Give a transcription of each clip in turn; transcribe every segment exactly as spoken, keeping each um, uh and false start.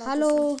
Hallo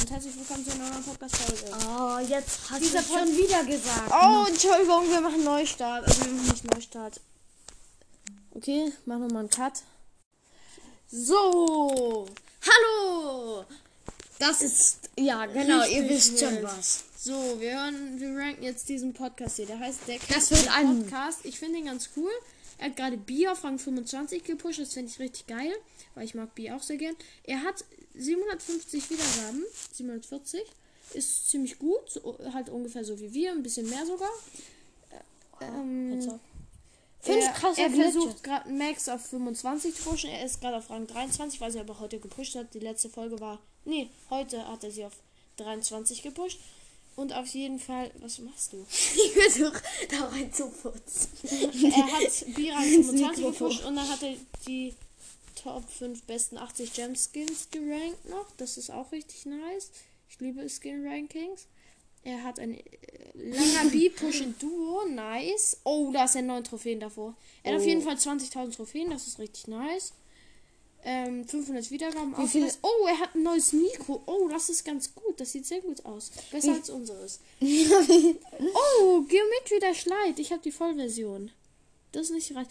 und herzlich willkommen zu einer neuen Podcast-Folge. Oh, jetzt hast du es schon wieder gesagt. Oh, Entschuldigung, wir machen Neustart. Also wir machen nicht Neustart. Okay, machen wir mal einen Cut. So, hallo. Das ist, ja genau, ihr wisst schon was. So, wir hören, wir ranken jetzt diesen Podcast hier. Der heißt der Podcast. Ich finde ihn ganz cool. Er hat gerade B auf Rang fünfundzwanzig gepusht, das finde ich richtig geil, weil ich mag B auch sehr gern. Er hat siebenhundertfünfzig Wiedergaben, siebenhundertvierzig, ist ziemlich gut, so, halt ungefähr so wie wir, ein bisschen mehr sogar. Ähm, wow, Fünf krasse er, er versucht gerade Max auf fünfundzwanzig zu pushen, er ist gerade auf Rang dreiundzwanzig, weil sie aber heute gepusht hat. Die letzte Folge war, nee, heute hat er sie auf dreiundzwanzig gepusht. Und auf jeden Fall, was machst du? Ich versuche da rein zu putzen. Er hat Bira fünfundzwanzig gepusht und dann hat er die Top fünf besten achtzig Gem-Skins gerankt noch. Das ist auch richtig nice. Ich liebe Skin-Rankings. Er hat ein langer B-Push in Duo. Nice. Oh, da ist er neun Trophäen davor. Er oh. hat auf jeden Fall zwanzigtausend Trophäen. Das ist richtig nice. Ähm, fünfhundert Wiedergaben. Wie viel? Oh, er hat ein neues Mikro. Oh, das ist ganz gut. Das sieht sehr gut aus. Besser als unseres. Oh, Geometry Dash Lite. Ich habe die Vollversion. Das ist nicht reich.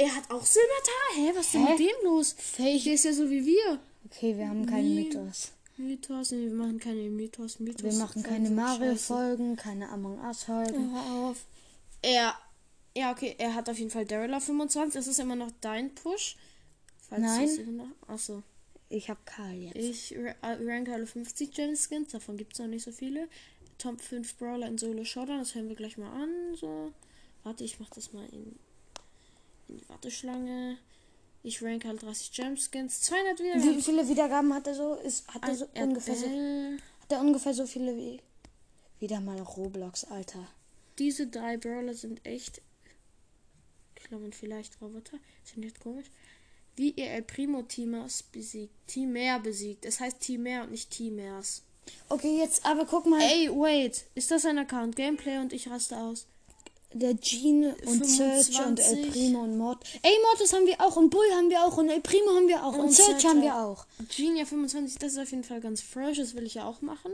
Er hat auch Silbertal. Hä, was ist denn mit dem los? Fake. Der ist ja so wie wir. Okay, wir haben keine Mythos. Mythos, nee, wir machen keine Mythos. Mythos wir machen keine Mario-Folgen, keine Among Us-Folgen. Hör auf. Er, ja, okay, er hat auf jeden Fall Daryl auf fünfundzwanzig. Das ist immer noch dein Push. Falls Nein. Achso. Ich hab Karl jetzt. Ich ranke alle fünfzig Gem-Skins. Davon gibt's noch nicht so viele. Top fünf Brawler in Solo Showdown. Das hören wir gleich mal an. So. Warte, ich mach das mal in, in die Warteschlange. Ich ranke alle dreißig Gem-Skins. zweihundert Wiedergaben. Wie viele Wiedergaben hat er so? Ist, hat er so Erdbell. ungefähr so, hat er ungefähr so viele wie... Wieder mal Roblox, Alter. Diese drei Brawler sind echt... Klammern vielleicht Roboter. Sind jetzt komisch. Wie ihr El Primo Teamers besiegt. Teamer besiegt. Es heißt Teamer und nicht Teamers. Okay, jetzt aber guck mal. Ey, wait. Ist das ein Account? Gameplay und ich raste aus. Der Gene und Search und El Primo und Mord. Ey, Mord, das haben wir auch. Und Bull haben wir auch. Und El Primo haben wir auch. Und, und Search haben wir auch. Gene ja fünfundzwanzig, das ist auf jeden Fall ganz fresh. Das will ich ja auch machen.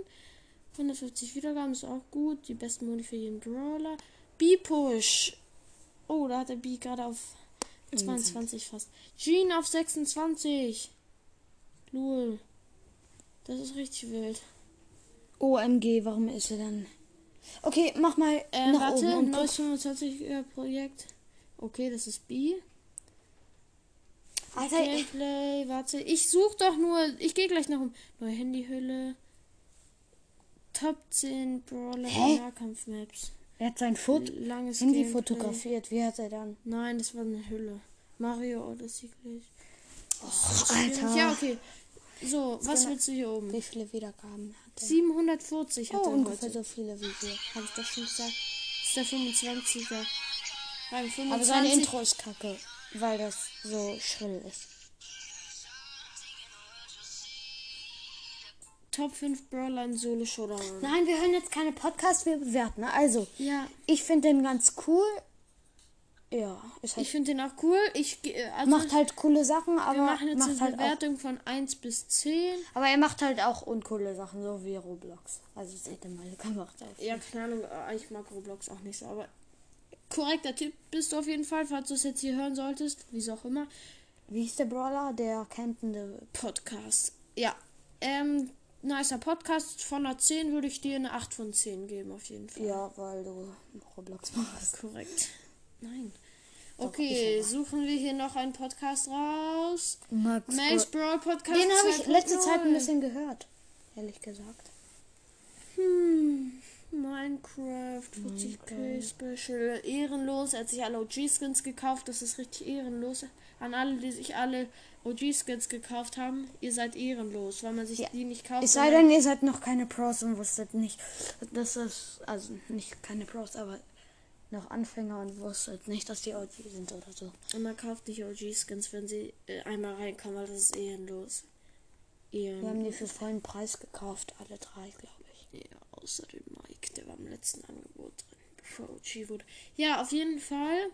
hundertfünfzig Wiedergaben ist auch gut. Die besten Modi für jeden Brawler. B-Push. Oh, da hat der B gerade auf... zweiundzwanzig fast. Jean auf sechsundzwanzig. Lul. Das ist richtig wild. O M G, warum ist er dann? Okay, mach mal äh, nach warte, oben. Neues fünfundzwanzig Projekt. Okay, das ist B. Alter, Gameplay, warte. Ich suche doch nur. Ich gehe gleich nach oben. Neue Handyhülle. Top zehn Brawler in Nahkampfmaps. Er hat sein Foto langes Handy Gameplay fotografiert. Wie hat er dann? Nein, das war eine Hülle. Mario Odyssey gleich. Och, Alter. Ja, okay. So, das was willst du hier oben? Wie viele Wiedergaben hat er? siebenhundertvierzig hat oh, er ungefähr heute. So viele wie wir. Habe ich das schon gesagt? Ist der fünfundzwanziger. Nein, fünfundzwanzig. Aber seine Intro ist kacke, weil das so schrill ist. Top fünf Brawler in Solo Showdown. Nein, wir hören jetzt keine Podcasts, wir bewerten. Also, ja. Ich finde den ganz cool. Ja, ist halt ich finde den auch cool. Ich also macht halt coole Sachen, aber wir machen jetzt macht eine halt Bewertung von eins bis zehn. Aber er macht halt auch uncoole Sachen, so wie Roblox. Also, das hätte mal gemacht. Ja, keine Ahnung, ich mag Roblox auch nicht so, aber korrekter Typ bist du auf jeden Fall, falls du es jetzt hier hören solltest, wie es auch immer. Wie ist der Brawler? Der campende Podcast. Ja, ähm nicer Podcast. Von einer zehn würde ich dir eine acht von zehn geben, auf jeden Fall. Ja, weil du Roblox machst. Korrekt. Nein. Okay, doch, suchen wir hier noch einen Podcast raus. Max, Max Brawl Podcast. Den habe ich letzte Zeit ein bisschen gehört, ehrlich gesagt. Hm. Minecraft, vierzig K Special. Ehrenlos. Er hat sich alle O G-Skins gekauft. Das ist richtig ehrenlos. An alle, die sich alle O G-Skins gekauft haben, ihr seid ehrenlos, weil man sich ja. die nicht kauft. Es sei denn, ihr seid noch keine Pros und wusstet nicht, dass das, also nicht keine Pros, aber noch Anfänger und wusstet nicht, dass die O G sind oder so. Und man kauft nicht O G-Skins, wenn sie einmal reinkommen, weil das ist ehrenlos. ehrenlos. Wir haben die für vollen Preis gekauft, alle drei, glaube ich. Ja, außer dem Mike, der war im letzten Angebot drin, bevor O G wurde. Ja, auf jeden Fall.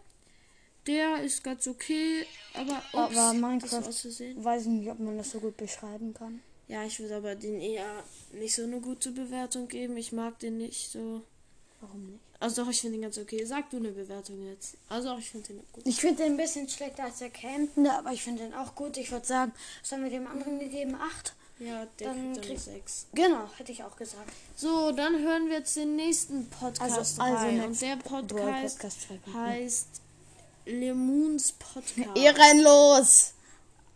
Der ist ganz okay, aber, ups, aber Minecraft, weiß ich nicht, ob man das so gut beschreiben kann. Ja, ich würde aber den eher nicht so eine gute Bewertung geben. Ich mag den nicht so. Warum nicht? Also doch, ich finde den ganz okay. Sag du eine Bewertung jetzt. Also doch, ich finde den gut. Ich finde den ein bisschen schlechter als der Camden, aber ich finde den auch gut. Ich würde sagen, was haben wir dem anderen gegeben? acht? Ja, der dann kriegt dann sechs. Genau, hätte ich auch gesagt. So, dann hören wir jetzt den nächsten Podcast also, also rein. Und der Podcast, Podcast heißt LeMoon's Podcast. Ihr rein los!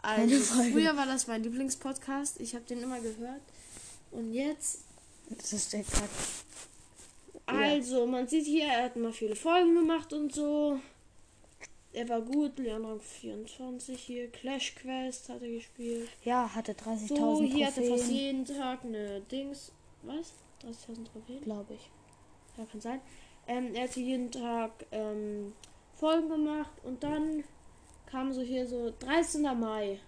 Also, früher war das mein Lieblingspodcast. Ich habe den immer gehört. Und jetzt... Das ist der Kack. Also, man sieht hier, er hat mal viele Folgen gemacht und so. Er war gut, Leon vierundzwanzig hier. Clash Quest hat er gespielt. Ja, hatte dreißigtausend so, Trophäen. Hier hatte fast jeden Tag eine Dings. Was? dreißigtausend Trophäen? Glaube ich. Ja, kann sein. Ähm, er hatte jeden Tag ähm, Folgen gemacht und dann kam so hier so dreizehnter Mai.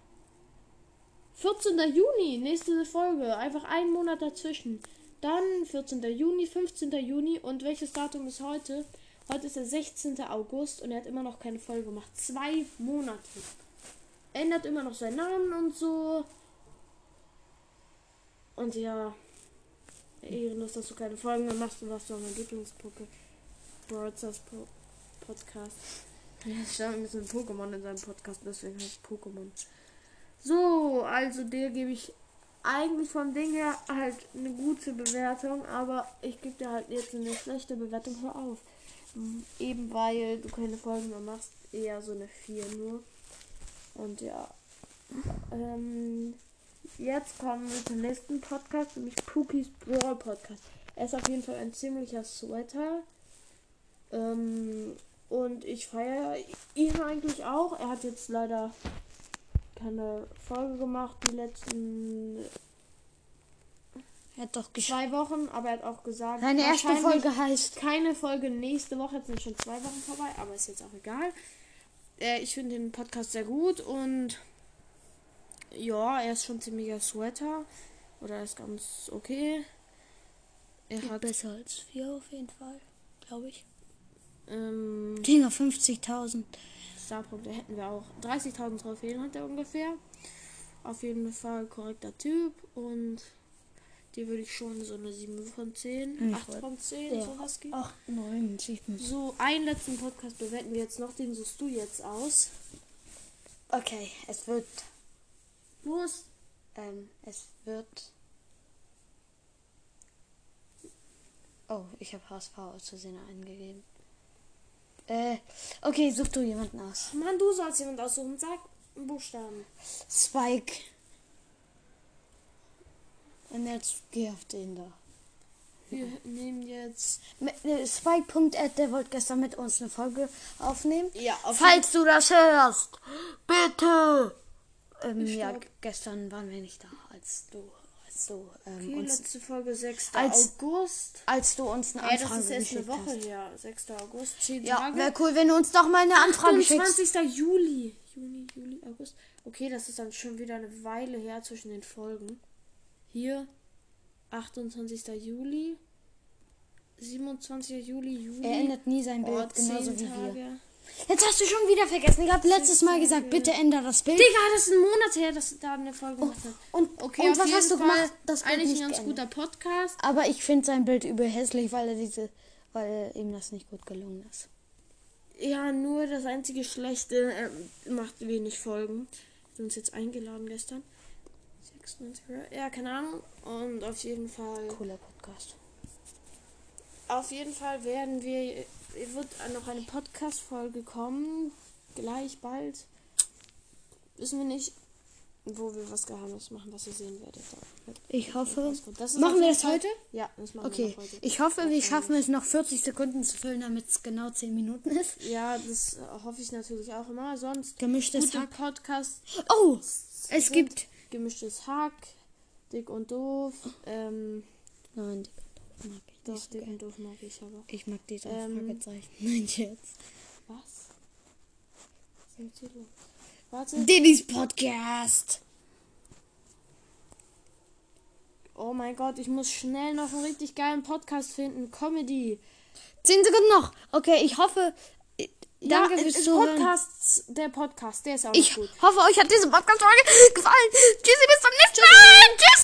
vierzehnter Juni, nächste Folge. Einfach einen Monat dazwischen. Dann vierzehnter Juni, fünfzehnter Juni und welches Datum ist heute? Heute ist der sechzehnter August und er hat immer noch keine Folge gemacht. Zwei Monate. Ändert immer noch seinen Namen und so. Und ja, ehrenlos, dass du keine Folgen mehr machst und warst du auch mein Lieblings-Podcast. Ja, es stand ein bisschen Pokémon in seinem Podcast, deswegen heißt es Pokémon. So, also der gebe ich eigentlich vom Ding her halt eine gute Bewertung, aber ich gebe dir halt jetzt eine schlechte Bewertung. Hör auf. Eben weil du keine Folgen mehr machst, eher so eine vier nur. Und ja. Ähm, jetzt kommen wir zum nächsten Podcast, nämlich Pookies Brawl Podcast. Er ist auf jeden Fall ein ziemlicher Sweater. Ähm, und ich feiere ihn eigentlich auch. Er hat jetzt leider keine Folge gemacht die letzten er hat doch gesch- zwei Wochen, aber er hat auch gesagt, seine erste Folge heißt keine Folge nächste Woche, jetzt sind schon zwei Wochen vorbei, aber ist jetzt auch egal. Äh, ich finde den Podcast sehr gut und ja, er ist schon ziemlicher Sweater oder ist ganz okay. Er ja, hat besser als wir auf jeden Fall, glaube ich. Ähm, Dinger fünfzigtausend. Starpunkte hätten wir auch. dreißigtausend Trophäen hat er ungefähr. Auf jeden Fall korrekter Typ und die würde ich schon so eine sieben von zehn, acht ja, von zehn, ja, sowas geben. acht, neun, sieben. So, einen letzten Podcast bewerten wir jetzt noch, den suchst du jetzt aus. Okay, es wird... Los! Ähm, es wird... Oh, ich habe H S V aus Versehen eingegeben. Äh, okay, such du jemanden aus. Mann, du sollst jemanden aussuchen. Sag einen Buchstaben. Spike. Und jetzt geh auf den da. Wir nehmen jetzt... Spike.at, der wollte gestern mit uns eine Folge aufnehmen. Ja, auf Falls du das hörst, bitte! Ähm, ja, glaub... gestern waren wir nicht da, als du... Als du ähm, okay, uns... letzte Folge, sechster August. Als du uns eine Anfrage geschickt hast. Ja, das ist erst eine Woche her. sechster August, zehn Tage. Ja, wäre cool, wenn du uns doch mal eine Anfrage schickst. zwanzigster Juli. Juni, Juli, August. Okay, das ist dann schon wieder eine Weile her zwischen den Folgen. Hier achtundzwanzigster Juli, siebenundzwanzigster Juli, Juli. Er ändert nie sein Bild, oh, genauso wie Tage. Wir. Jetzt hast du schon wieder vergessen. Ich habe letztes Mal gesagt, bitte ändere das Bild. Digga, das ist ein Monat her, dass da eine Folge gemacht hat. Oh, und okay, und was hast du Fall gemacht? Das Bild eigentlich nicht ein ganz geändert. Guter Podcast. Aber ich finde sein Bild übel hässlich, weil er diese, weil ihm das nicht gut gelungen ist. Ja, nur das einzige Schlechte, er macht wenig Folgen. Wir haben uns jetzt eingeladen gestern. Ja, keine Ahnung. Und auf jeden Fall... Cooler Podcast. Auf jeden Fall werden wir... Wird noch eine Podcast-Folge kommen. Gleich, bald. Wissen wir nicht, wo wir was Geheimes machen, was ihr sehen werdet. Ich hoffe... Das ist machen wir das heute? Ja, das machen okay. wir heute. Ich hoffe, wir schaffen es noch vierzig Sekunden zu füllen, damit es genau zehn Minuten ist. Ja, das hoffe ich natürlich auch immer. Sonst... Gemischtes Hack. Podcast. Oh! Es gibt... Gemischtes Hack, Dick und Doof, ähm... Nein, Dick und Doof mag ich. Doch, Dick und Doof mag ich aber. Ich mag die drei ähm, Fragezeichen. Nein, Scherz. Was? Was ist der Titel? Warte. Diddy's Podcast! Oh mein Gott, ich muss schnell noch einen richtig geilen Podcast finden. Comedy. Zehn Sekunden noch. Okay, ich hoffe... Danke ja, fürs Zuhören. Podcasts, der Podcast, der ist auch ich gut. Ich hoffe, euch hat diese Podcast-Folge gefallen. Tschüssi, bis zum nächsten Mal. Tschüss.